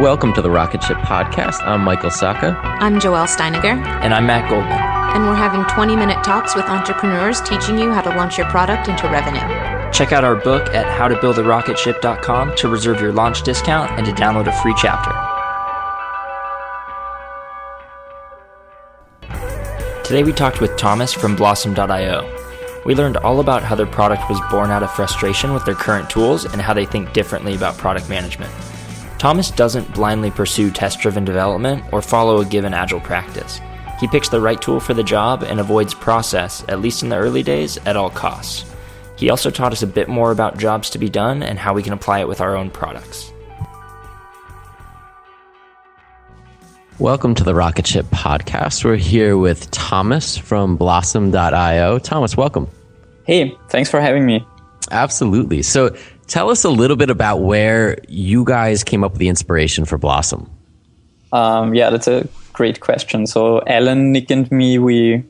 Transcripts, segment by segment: Welcome to the Rocket Ship Podcast. I'm Michael Sacca. I'm Joelle Steiniger. And I'm Matt Goldman. And we're having 20-minute talks with entrepreneurs teaching you how to launch your product into revenue. Check out our book at howtobuildarocketship.com to reserve your launch discount and to download a free chapter. Today we talked with Thomas from Blossom.io. We learned all about how their product was born out of frustration with their current tools and how they think differently about product management. Thomas doesn't blindly pursue test-driven development or follow a given agile practice. He picks the right tool for the job and avoids process, at least in the early days, at all costs. He also taught us a bit more about jobs to be done and how we can apply it with our own products. Welcome to the Rocket Ship Podcast. We're here with Thomas from Blossom.io. Thomas, welcome. Hey, thanks for having me. Absolutely. So tell us a little bit about where you guys came up with the inspiration for Blossom. Yeah, that's a great question. So Alan, Nick, and me, we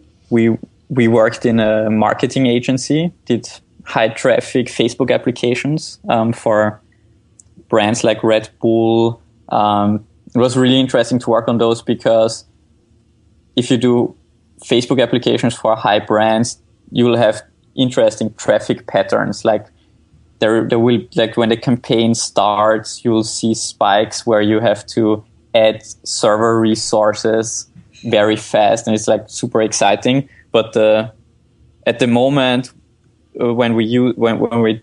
worked in a marketing agency, did high traffic Facebook applications for brands like Red Bull. It was really interesting to work on those because if you do Facebook applications for high brands, you will have interesting traffic patterns. Like there will, like when the campaign starts, you will see spikes where you have to add server resources very fast, and it's like super exciting. But at the moment when we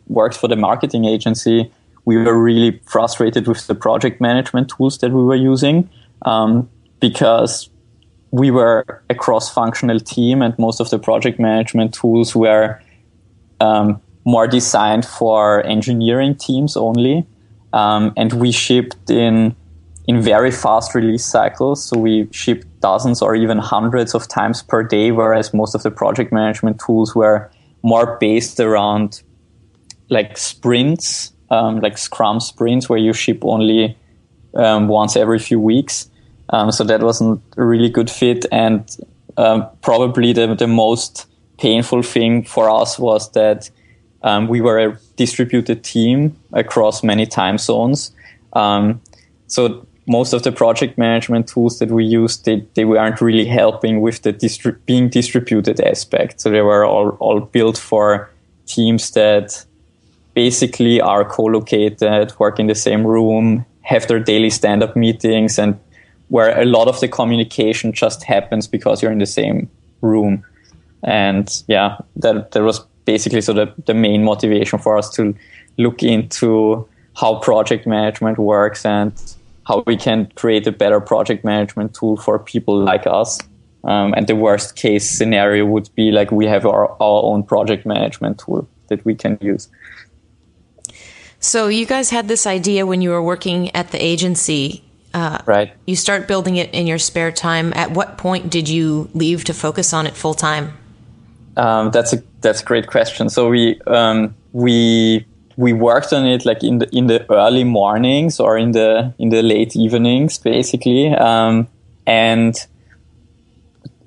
worked for the marketing agency, we were really frustrated with the project management tools that we were using because we were a cross-functional team, and most of the project management tools were more designed for engineering teams only. And we shipped in very fast release cycles. So we shipped dozens or even hundreds of times per day, whereas most of the project management tools were more based around like sprints, like Scrum sprints, where you ship only once every few weeks. So that wasn't a really good fit. And probably the most painful thing for us was that we were a distributed team across many time zones. So most of the project management tools that we used, they weren't really helping with the being distributed aspect. So they were all built for teams that basically are co-located, work in the same room, have their daily stand-up meetings, and where a lot of the communication just happens because you're in the same room. And yeah, that was basically so the main motivation for us to look into how project management works and how we can create a better project management tool for people like us. And the worst case scenario would be like we have our own project management tool that we can use. So you guys had this idea when you were working at the agency. Right. You start building it in your spare time. At what point did you leave to focus on it full time? That's a great question. So we worked on it like in the early mornings or in the late evenings, basically. And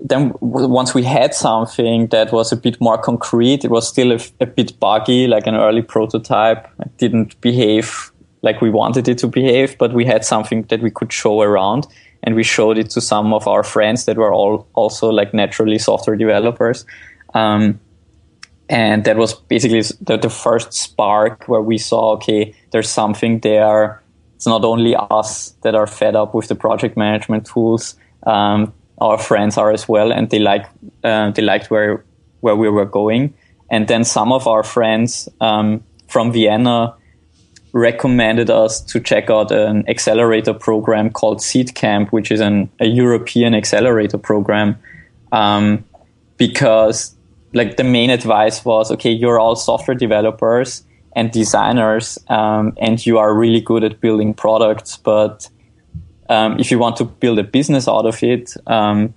then once we had something that was a bit more concrete, it was still a bit buggy, like an early prototype. It didn't behave like we wanted it to behave, but we had something that we could show around, and we showed it to some of our friends that were all also like naturally software developers. And that was basically the first spark where we saw, okay, there's something there. It's not only us that are fed up with the project management tools. Our friends are as well, and they liked where we were going. And then some of our friends from Vienna recommended us to check out an accelerator program called SeedCamp, which is a European accelerator program, because like the main advice was, okay, you're all software developers and designers, and you are really good at building products, but if you want to build a business out of it and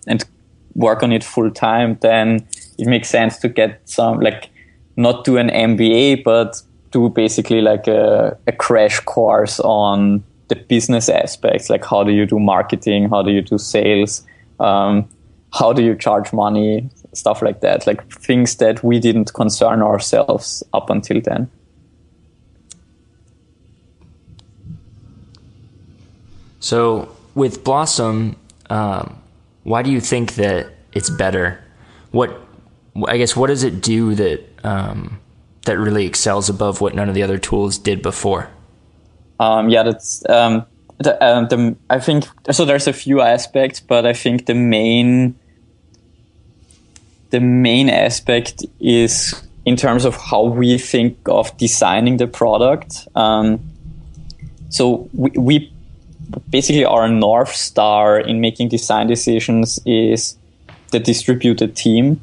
work on it full time, then it makes sense to get some, like, not do an MBA, but do basically like a crash course on the business aspects, like how do you do marketing, how do you do sales, how do you charge money, stuff like that, like things that we didn't concern ourselves up until then. So with Blossom, why do you think that it's better? What does it do that that really excels above what none of the other tools did before? I think so. There's a few aspects, but I think the main aspect is in terms of how we think of designing the product. So we basically our North Star in making design decisions is the distributed team.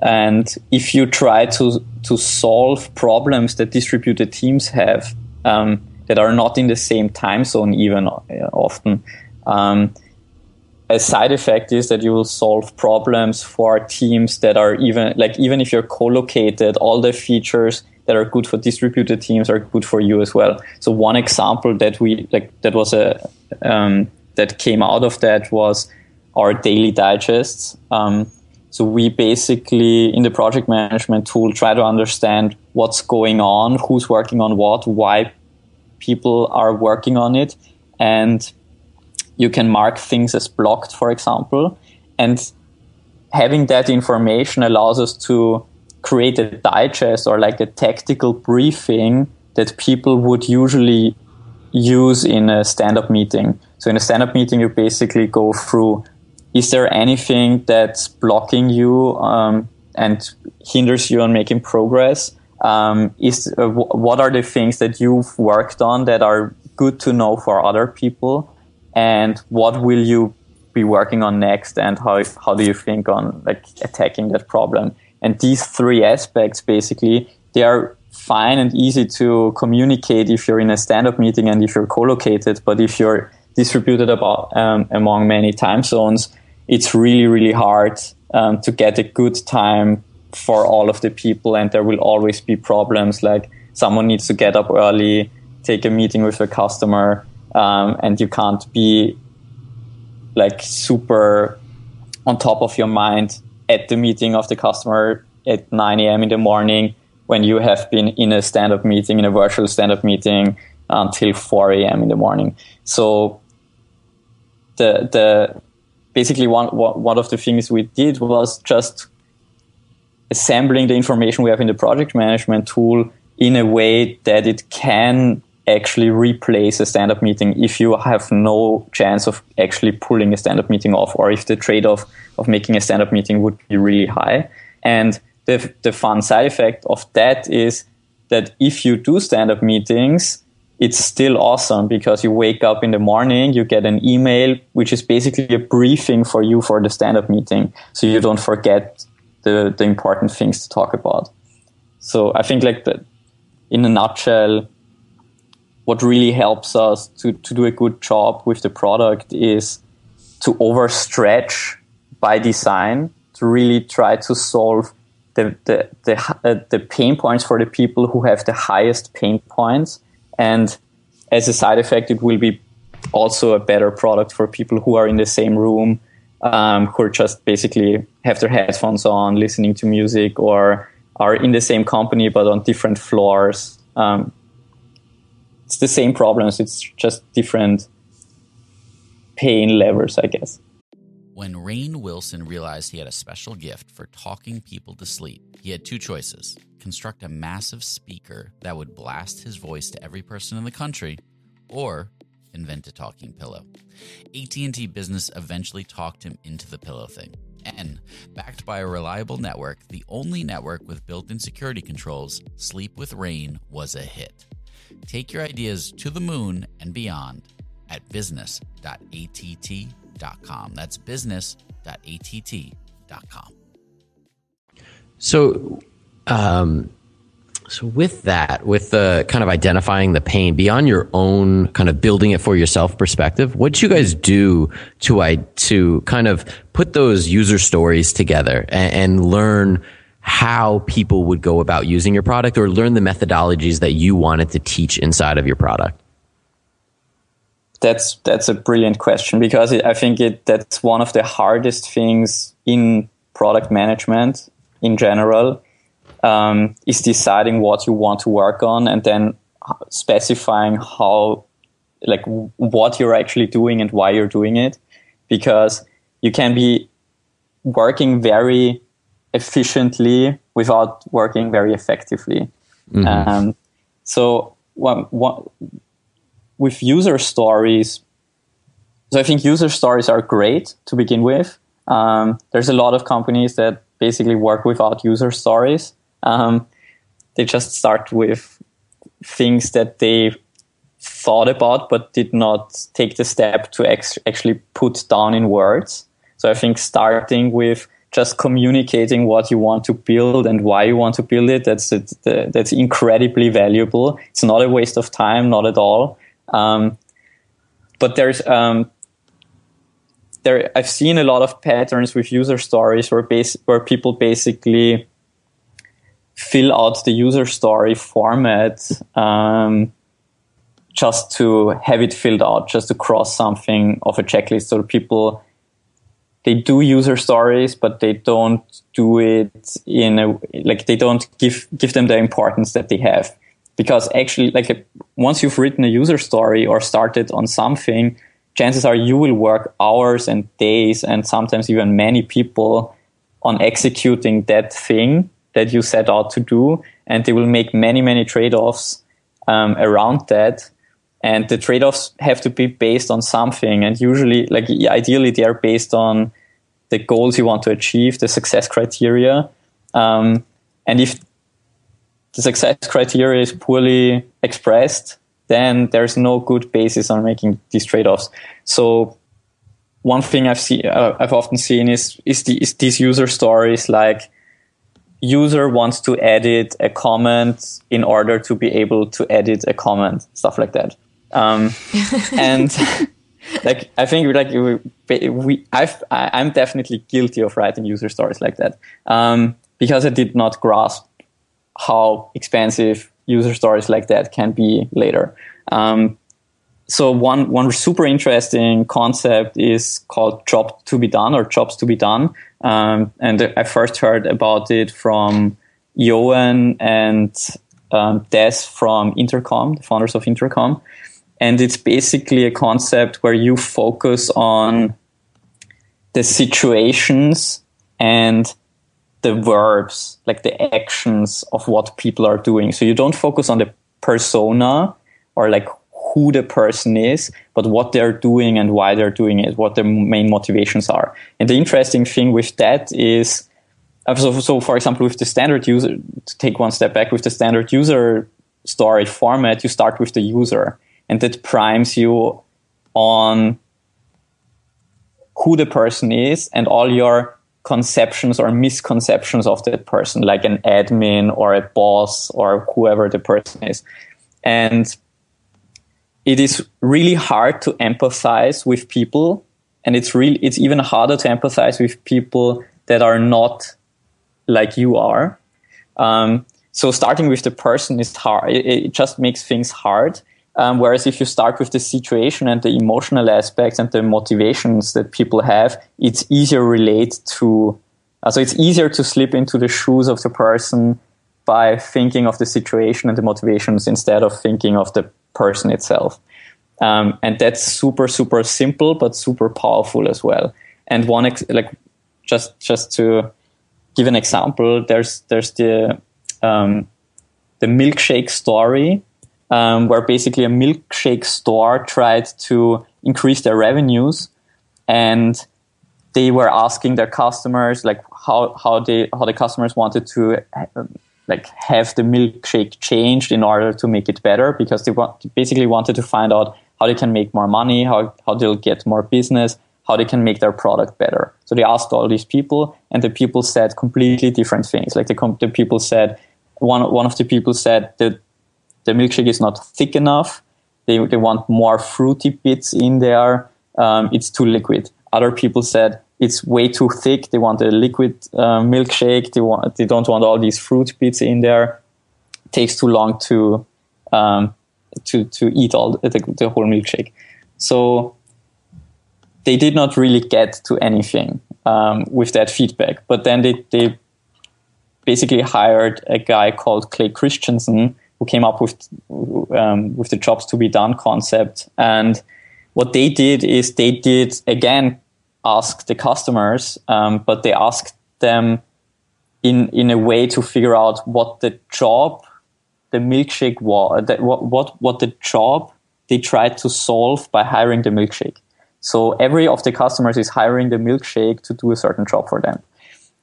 And if you try to solve problems that distributed teams have, that are not in the same time zone even often, a side effect is that you will solve problems for teams that are even if you're co-located, all the features that are good for distributed teams are good for you as well. So one example that we that came out of that was our daily digests. So we basically, in the project management tool, try to understand what's going on, who's working on what, why people are working on it. And you can mark things as blocked, for example. And having that information allows us to create a digest or like a tactical briefing that people would usually use in a stand-up meeting. So in a stand-up meeting, you basically go through, is there anything that's blocking you and hinders you on making progress? What are the things that you've worked on that are good to know for other people? And what will you be working on next? And how do you think on like attacking that problem? And these three aspects, basically, they are fine and easy to communicate if you're in a stand-up meeting and if you're co-located. But if you're distributed about, among many time zones, it's really, really hard to get a good time for all of the people. And there will always be problems, like someone needs to get up early, take a meeting with a customer, and you can't be like super on top of your mind at the meeting of the customer at 9 a.m. in the morning when you have been in a stand-up meeting, in a virtual stand-up meeting until 4 a.m. in the morning. So the basically one of the things we did was just assembling the information we have in the project management tool in a way that it can actually replace a stand-up meeting if you have no chance of actually pulling a stand-up meeting off, or if the trade-off of making a stand-up meeting would be really high. And the fun side effect of that is that if you do stand-up meetings, it's still awesome, because you wake up in the morning, you get an email, which is basically a briefing for you for the stand-up meeting, so you don't forget the important things to talk about. So I think, like, in a nutshell, what really helps us to do a good job with the product is to overstretch by design, to really try to solve the pain points for the people who have the highest pain points. And as a side effect, it will be also a better product for people who are in the same room, who are just basically have their headphones on, listening to music, or are in the same company but on different floors. It's the same problems, it's just different pain levels, I guess. When Rainn Wilson realized he had a special gift for talking people to sleep, he had two choices: construct a massive speaker that would blast his voice to every person in the country, or invent a talking pillow. AT&T Business eventually talked him into the pillow thing. And backed by a reliable network, the only network with built-in security controls, Sleep with Rainn was a hit. Take your ideas to the moon and beyond at business.att.com. That's business.att.com. So with that, with the kind of identifying the pain, beyond your own kind of building it for yourself perspective, what you guys do to kind of put those user stories together and learn how people would go about using your product, or learn the methodologies that you wanted to teach inside of your product? That's a brilliant question, because I think that's one of the hardest things in product management in general, is deciding what you want to work on and then specifying how, like, what you're actually doing and why you're doing it. Because you can be working very efficiently without working very effectively. Mm-hmm. With user stories, so I think user stories are great to begin with. There's a lot of companies that basically work without user stories. They just start with things that they thought about but did not take the step to actually put down in words. So I think starting with just communicating what you want to build and why you want to build it, that's incredibly valuable. It's not a waste of time, not at all. But there's I've seen a lot of patterns with user stories where people basically fill out the user story format just to have it filled out, just to cross something off a checklist. So people, they do user stories, but they don't do it in a, like, they don't give them the importance that they have. Because actually, like, once you've written a user story or started on something, chances are you will work hours and days and sometimes even many people on executing that thing that you set out to do. And they will make many, many trade-offs around that. And the trade-offs have to be based on something. And usually, like, ideally, they are based on the goals you want to achieve, the success criteria. And if the success criteria is poorly expressed, then there's no good basis on making these trade-offs. So one thing I've often seen is these user stories, like, user wants to edit a comment in order to be able to edit a comment, stuff like that. And like, I think like I'm definitely guilty of writing user stories like that, because I did not grasp how expensive user stories like that can be later. So one super interesting concept is called job to be done or jobs to be done. And I first heard about it from Johan and Des from Intercom, the founders of Intercom. And it's basically a concept where you focus on the situations and the verbs, like the actions of what people are doing. So you don't focus on the persona or like who the person is, but what they're doing and why they're doing it, what their main motivations are. And the interesting thing with that is, so for example, with the standard user, to take one step back, with the standard user story format, you start with the user, and that primes you on who the person is and all your conceptions or misconceptions of that person, like an admin or a boss or whoever the person is. And it is really hard to empathize with people, and it's even harder to empathize with people that are not like you are. So starting with the person is hard. It just makes things hard. Whereas if you start with the situation and the emotional aspects and the motivations that people have, it's easier to relate to. So it's easier to slip into the shoes of the person by thinking of the situation and the motivations instead of thinking of the person itself. And that's super, super simple, but super powerful as well. And just to give an example, there's the milkshake story, where basically a milkshake store tried to increase their revenues, and they were asking their customers like how the customers wanted to like have the milkshake changed in order to make it better, because they basically wanted to find out how they can make more money, how they'll get more business, how they can make their product better. So they asked all these people, and the people said completely different things. Like the people said, one of the people said that the milkshake is not thick enough. They want more fruity bits in there. It's too liquid. Other people said it's way too thick. They want a liquid milkshake. They don't want all these fruit bits in there. It takes too long to eat all the whole milkshake. So they did not really get to anything with that feedback. But then they basically hired a guy called Clay Christensen, who came up with the jobs to be done concept. And what they did is they did again ask the customers, but they asked them in a way to figure out what the job the milkshake was, what the job they tried to solve by hiring the milkshake. So every of the customers is hiring the milkshake to do a certain job for them.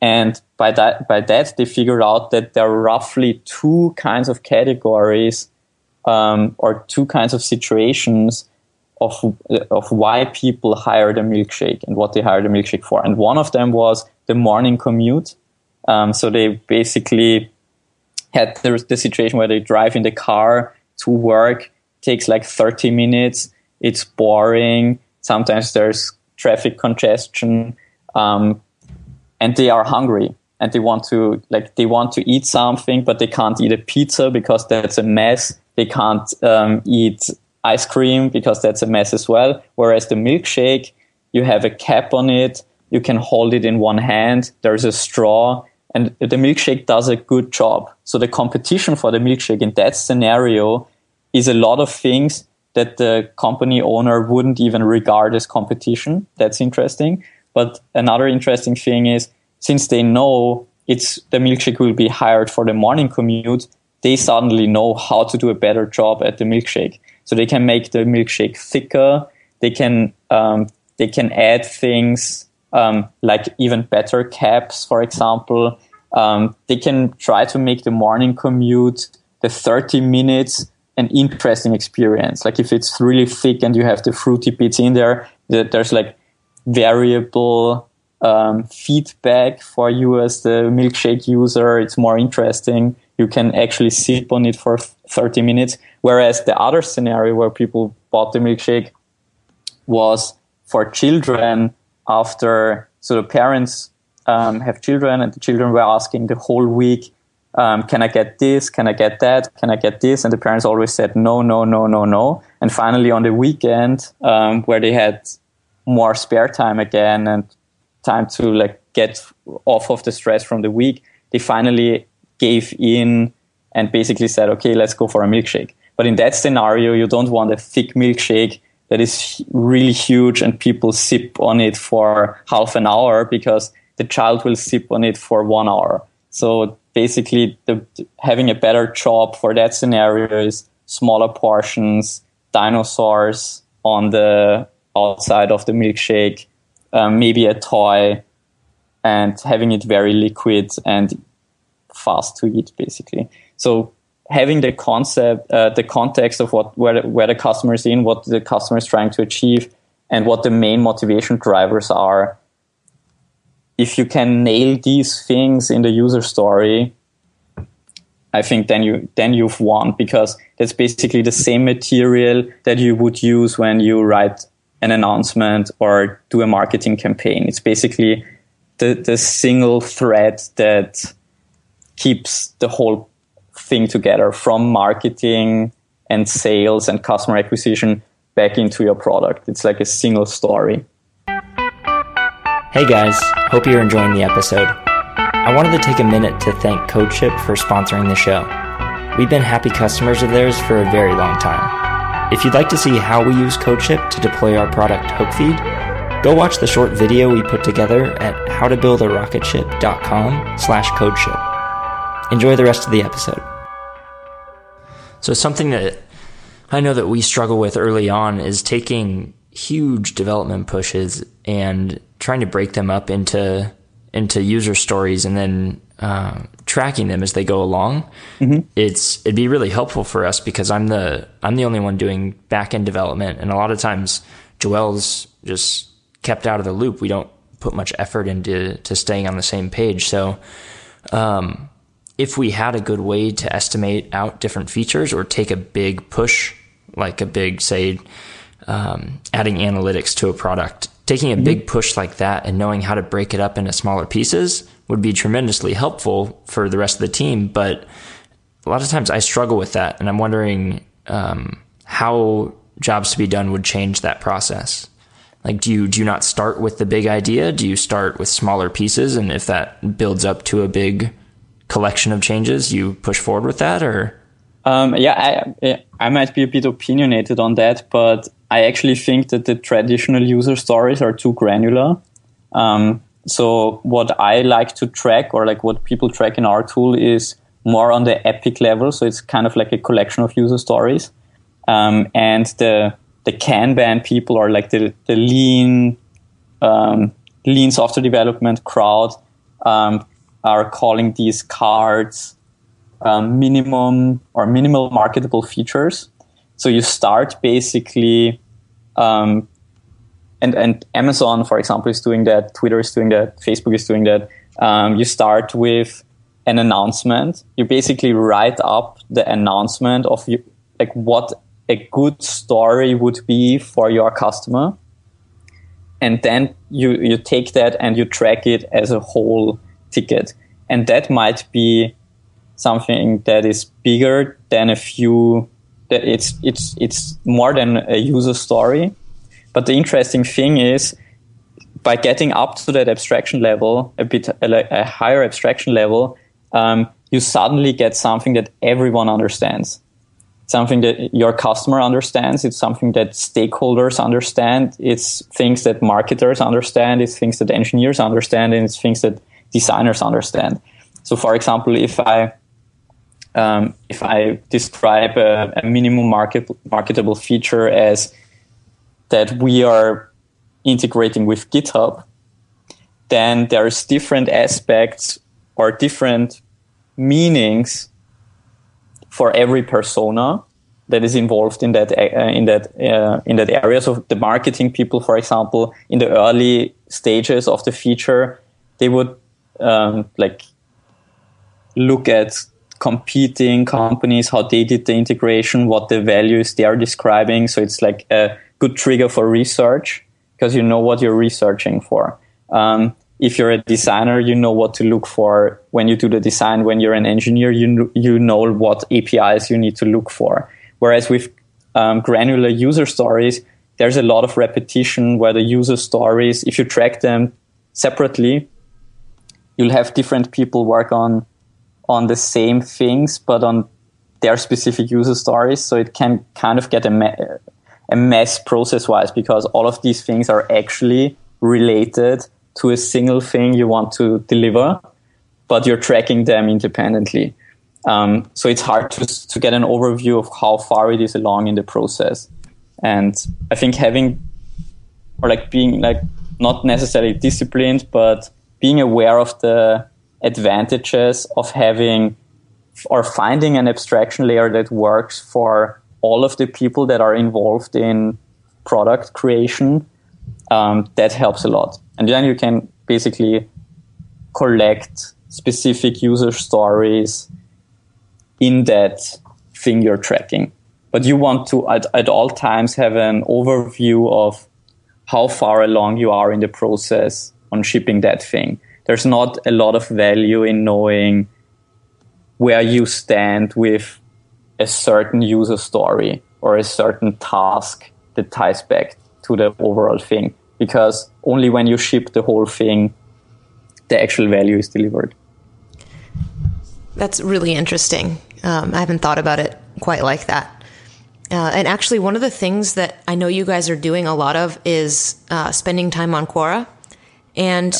And by that, they figured out that there are roughly two kinds of categories, or two kinds of situations of why people hire the milkshake and what they hire the milkshake for. And one of them was the morning commute. So they basically had the situation where they drive in the car to work, takes like 30 minutes. It's boring. Sometimes there's traffic congestion. And they are hungry, and they want to eat something, but they can't eat a pizza because that's a mess. They can't eat ice cream because that's a mess as well. Whereas the milkshake, you have a cap on it, you can hold it in one hand, there's a straw, and the milkshake does a good job. So the competition for the milkshake in that scenario is a lot of things that the company owner wouldn't even regard as competition. That's interesting. But another interesting thing is, since they know the milkshake will be hired for the morning commute, they suddenly know how to do a better job at the milkshake. So they can make the milkshake thicker. They can add things like even better caps, for example. They can try to make the morning commute, the 30 minutes, an interesting experience. Like if it's really thick and you have the fruity bits in there, there's like variable feedback for you as the milkshake user. It's more interesting. You can actually sip on it for 30 minutes. Whereas the other scenario where people bought the milkshake was for children after, so the parents have children, and the children were asking the whole week, can I get this? Can I get that? Can I get this? And the parents always said, no, no, no, no, no. And finally on the weekend, where they had more spare time again and time to like get off of the stress from the week, they finally gave in and basically said, okay, let's go for a milkshake. But in that scenario, you don't want a thick milkshake that is really huge and people sip on it for half an hour, because the child will sip on it for 1 hour. So basically, having a better job for that scenario is smaller portions, dinosaurs on the outside of the milkshake, maybe a toy, and having it very liquid and fast to eat, basically. So having the concept, the context of where the customer is in, what the customer is trying to achieve, and what the main motivation drivers are. If you can nail these things in the user story, I think then you've won, because that's basically the same material that you would use when you write an announcement or do a marketing campaign. It's basically the single thread that keeps the whole thing together, from marketing and sales and customer acquisition back into your product. It's like a single story. Hey guys, hope you're enjoying the episode. I wanted to take a minute to thank CodeShip for sponsoring the show. We've been happy customers of theirs for a very long time. If you'd like to see how we use CodeShip to deploy our product Hookfeed, go watch the short video we put together at howtobuildarocketship.com/codeship. Enjoy the rest of the episode. So something that I know that we struggle with early on is taking huge development pushes and trying to break them up into user stories, and then tracking them as they go along. Mm-hmm. It'd be really helpful for us, because I'm the only one doing back end development, and a lot of times Joel's just kept out of the loop. We don't put much effort into staying on the same page. So if we had a good way to estimate out different features, or take a big push, like a big, say, adding analytics to a product, taking a big push like that and knowing how to break it up into smaller pieces would be tremendously helpful for the rest of the team. But a lot of times I struggle with that, and I'm wondering how jobs to be done would change that process. Like, do you not start with the big idea? Do you start with smaller pieces? And if that builds up to a big collection of changes, you push forward with that? Or I might be a bit opinionated on that, but I actually think that the traditional user stories are too granular. So what I like to track, or like what people track in our tool, is more on the epic level. So it's kind of like a collection of user stories, and the Kanban people, or like the lean software development crowd, are calling these cards minimum or minimal marketable features. So you start basically, and Amazon, for example, is doing that. Twitter is doing that. Facebook is doing that. You start with an announcement. You basically write up the announcement of like what a good story would be for your customer, and then you take that and you track it as a whole ticket. And that might be something that is bigger than a few, that it's more than a user story. But the interesting thing is, by getting up to that abstraction level, a higher abstraction level, you suddenly get something that everyone understands, something that your customer understands. It's something that stakeholders understand. It's things that marketers understand. It's things that engineers understand. And it's things that designers understand. So, for example, if I describe a minimum marketable feature as that we are integrating with GitHub, then there's different aspects or different meanings for every persona that is involved in that area. So the marketing people, for example, in the early stages of the feature, they would look at competing companies, how they did the integration, what the values they are describing. So it's like a good trigger for research because you know what you're researching for. If you're a designer, you know what to look for when you do the design. When you're an engineer, you know what APIs you need to look for. Whereas with granular user stories, there's a lot of repetition where the user stories, if you track them separately, you'll have different people work on the same things, but on their specific user stories. So it can kind of get a mess process-wise because all of these things are actually related to a single thing you want to deliver, but you're tracking them independently. So it's hard to get an overview of how far it is along in the process. And I think being not necessarily disciplined, but being aware of the advantages of having or finding an abstraction layer that works for all of the people that are involved in product creation, that helps a lot. And then you can basically collect specific user stories in that thing you're tracking. But you want to, at all times, have an overview of how far along you are in the process on shipping that thing. There's not a lot of value in knowing where you stand with a certain user story or a certain task that ties back to the overall thing, because only when you ship the whole thing, the actual value is delivered. That's really interesting. I haven't thought about it quite like that. And actually, one of the things that I know you guys are doing a lot of is spending time on Quora. And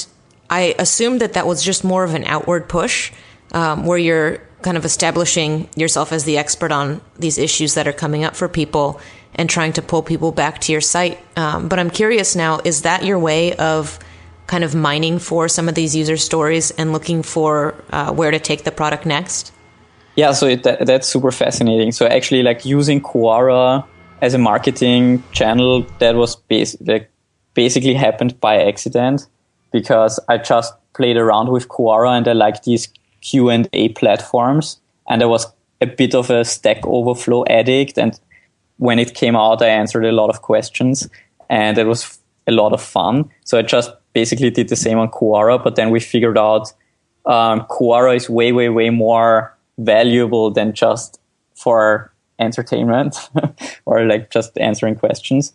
I assumed that was just more of an outward push where you're kind of establishing yourself as the expert on these issues that are coming up for people and trying to pull people back to your site. But I'm curious now, is that your way of kind of mining for some of these user stories and looking for where to take the product next? Yeah, so that's super fascinating. So actually, using Quora as a marketing channel, that was basically happened by accident, because I just played around with Quora and I like these Q&A platforms, and I was a bit of a Stack Overflow addict. And when it came out, I answered a lot of questions, and it was a lot of fun. So I just basically did the same on Quora, but then we figured out Quora is way, way, way more valuable than just for entertainment or just answering questions,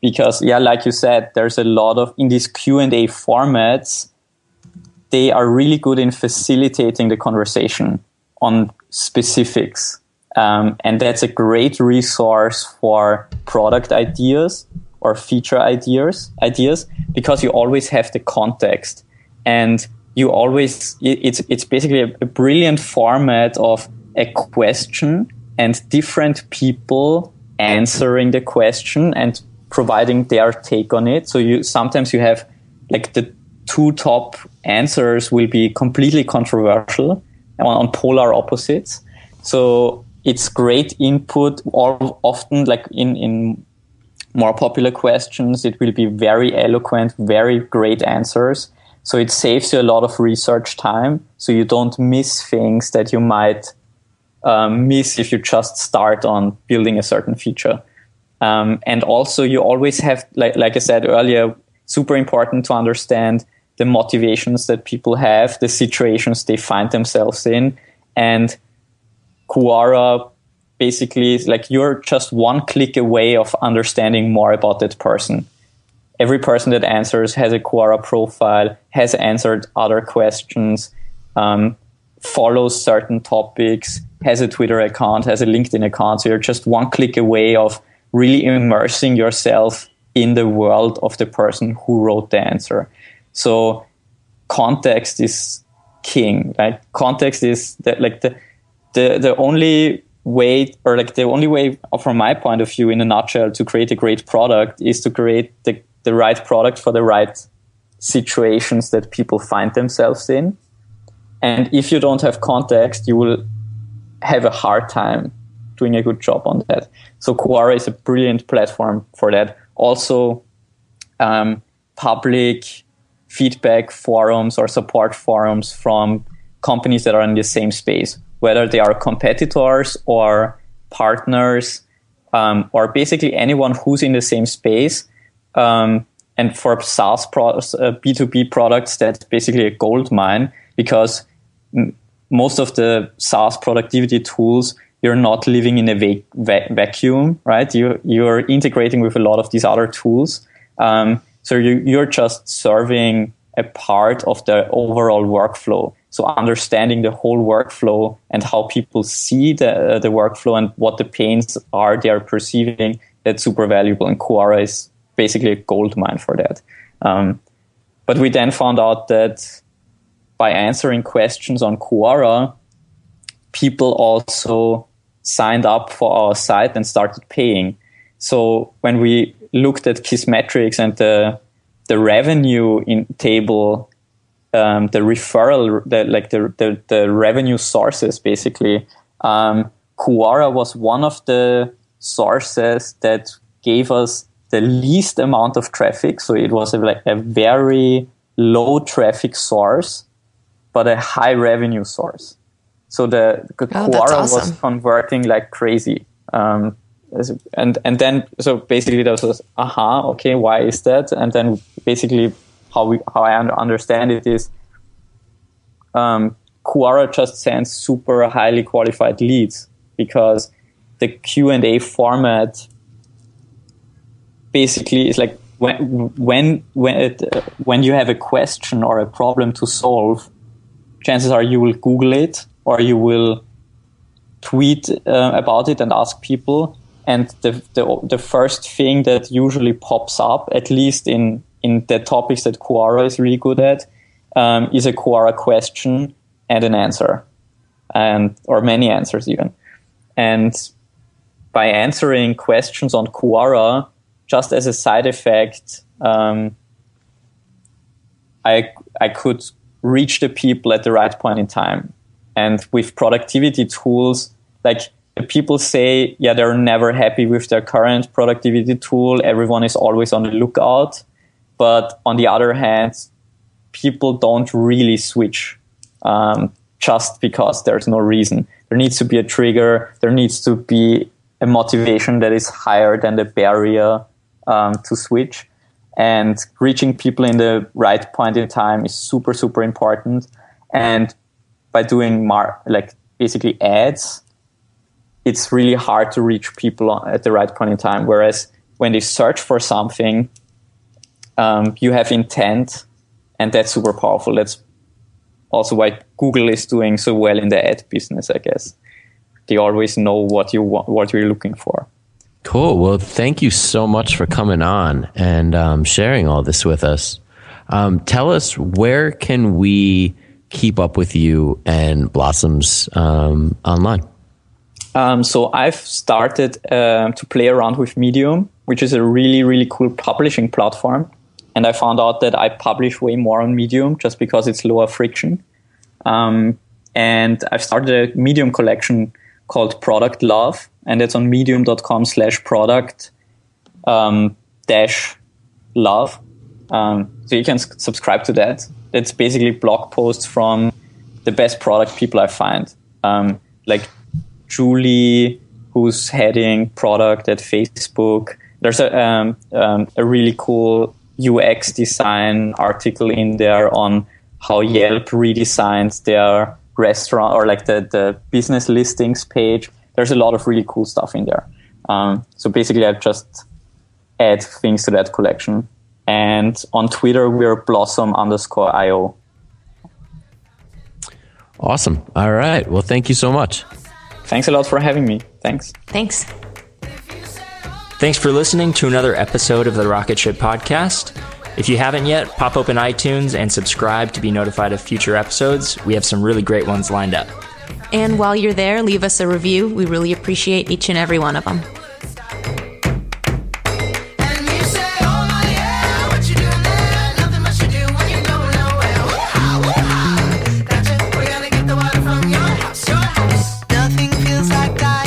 because like you said, there's a lot of, in these Q&A formats, they are really good in facilitating the conversation on specifics, and that's a great resource for product ideas or feature ideas, because you always have the context, and you always, it's basically a brilliant format of a question and different people answering the question and providing their take on it. So sometimes you have the two top answers will be completely controversial on polar opposites. So it's great input. Often in more popular questions, it will be very eloquent, very great answers. So it saves you a lot of research time, so you don't miss things that you might miss if you just start on building a certain feature. And also, you always have, like I said earlier, super important to understand the motivations that people have, the situations they find themselves in. And Quora basically is you're just one click away of understanding more about that person. Every person that answers has a Quora profile, has answered other questions, follows certain topics, has a Twitter account, has a LinkedIn account. So you're just one click away of really immersing yourself in the world of the person who wrote the answer. So context is king, right? Context is the only way, or the only way from my point of view, in a nutshell, to create a great product is to create the right product for the right situations that people find themselves in. And if you don't have context, you will have a hard time doing a good job on that. So Quora is a brilliant platform for that. Also, public feedback forums or support forums from companies that are in the same space, whether they are competitors or partners, or basically anyone who's in the same space. And for SaaS B2B products, that's basically a gold mine, because most of the SaaS productivity tools, you're not living in a vacuum, right? You're integrating with a lot of these other tools. So you're just serving a part of the overall workflow. So understanding the whole workflow and how people see the workflow and what the pains are they are perceiving, that's super valuable. And Quora is basically a gold mine for that. But we then found out that by answering questions on Quora, people also signed up for our site and started paying. So when we looked at Kissmetrics and the revenue in table, the referral, the revenue sources, basically, Quora was one of the sources that gave us the least amount of traffic. So it was a very low traffic source, but a high revenue source. So the Quora was converting like crazy. And then, so basically that was, okay, why is that? And then basically how I understand it is, Quora just sends super highly qualified leads, because the Q&A format basically is like when you have a question or a problem to solve, chances are you will Google it or you will tweet about it and ask people. And the first thing that usually pops up, at least in the topics that Quora is really good at, is a Quora question and an answer, or many answers even. And by answering questions on Quora, just as a side effect, I could reach the people at the right point in time. And with productivity tools, like people say, yeah, they're never happy with their current productivity tool. Everyone is always on the lookout. But on the other hand, people don't really switch just because there's no reason. There needs to be a trigger. There needs to be a motivation that is higher than the barrier to switch. And reaching people in the right point in time is super, super important. And by doing basically ads, it's really hard to reach people at the right point in time. Whereas when they search for something, you have intent, and that's super powerful. That's also why Google is doing so well in the ad business, I guess. They always know what you want, what you're looking for. Cool. Well, thank you so much for coming on and sharing all this with us. Tell us, where can we keep up with you and Blossoms online? So I've started to play around with Medium, which is a really, really cool publishing platform. And I found out that I publish way more on Medium just because it's lower friction. And I've started a Medium collection called Product Love, and that's on medium.com/product-love. So you can subscribe to that. It's basically blog posts from the best product people I find. Like Julie, who's heading product at Facebook. There's a really cool UX design article in there on how Yelp redesigned their restaurant, or like the business listings page. There's a lot of really cool stuff in there. So basically I just add things to that collection. And on Twitter, we're Blossom_io. Awesome. All right. Well, thank you so much. Thanks a lot for having me. Thanks. Thanks for listening to another episode of the Rocket Ship Podcast. If you haven't yet, pop open iTunes and subscribe to be notified of future episodes. We have some really great ones lined up. And while you're there, leave us a review. We really appreciate each and every one of them. Nothing feels like that.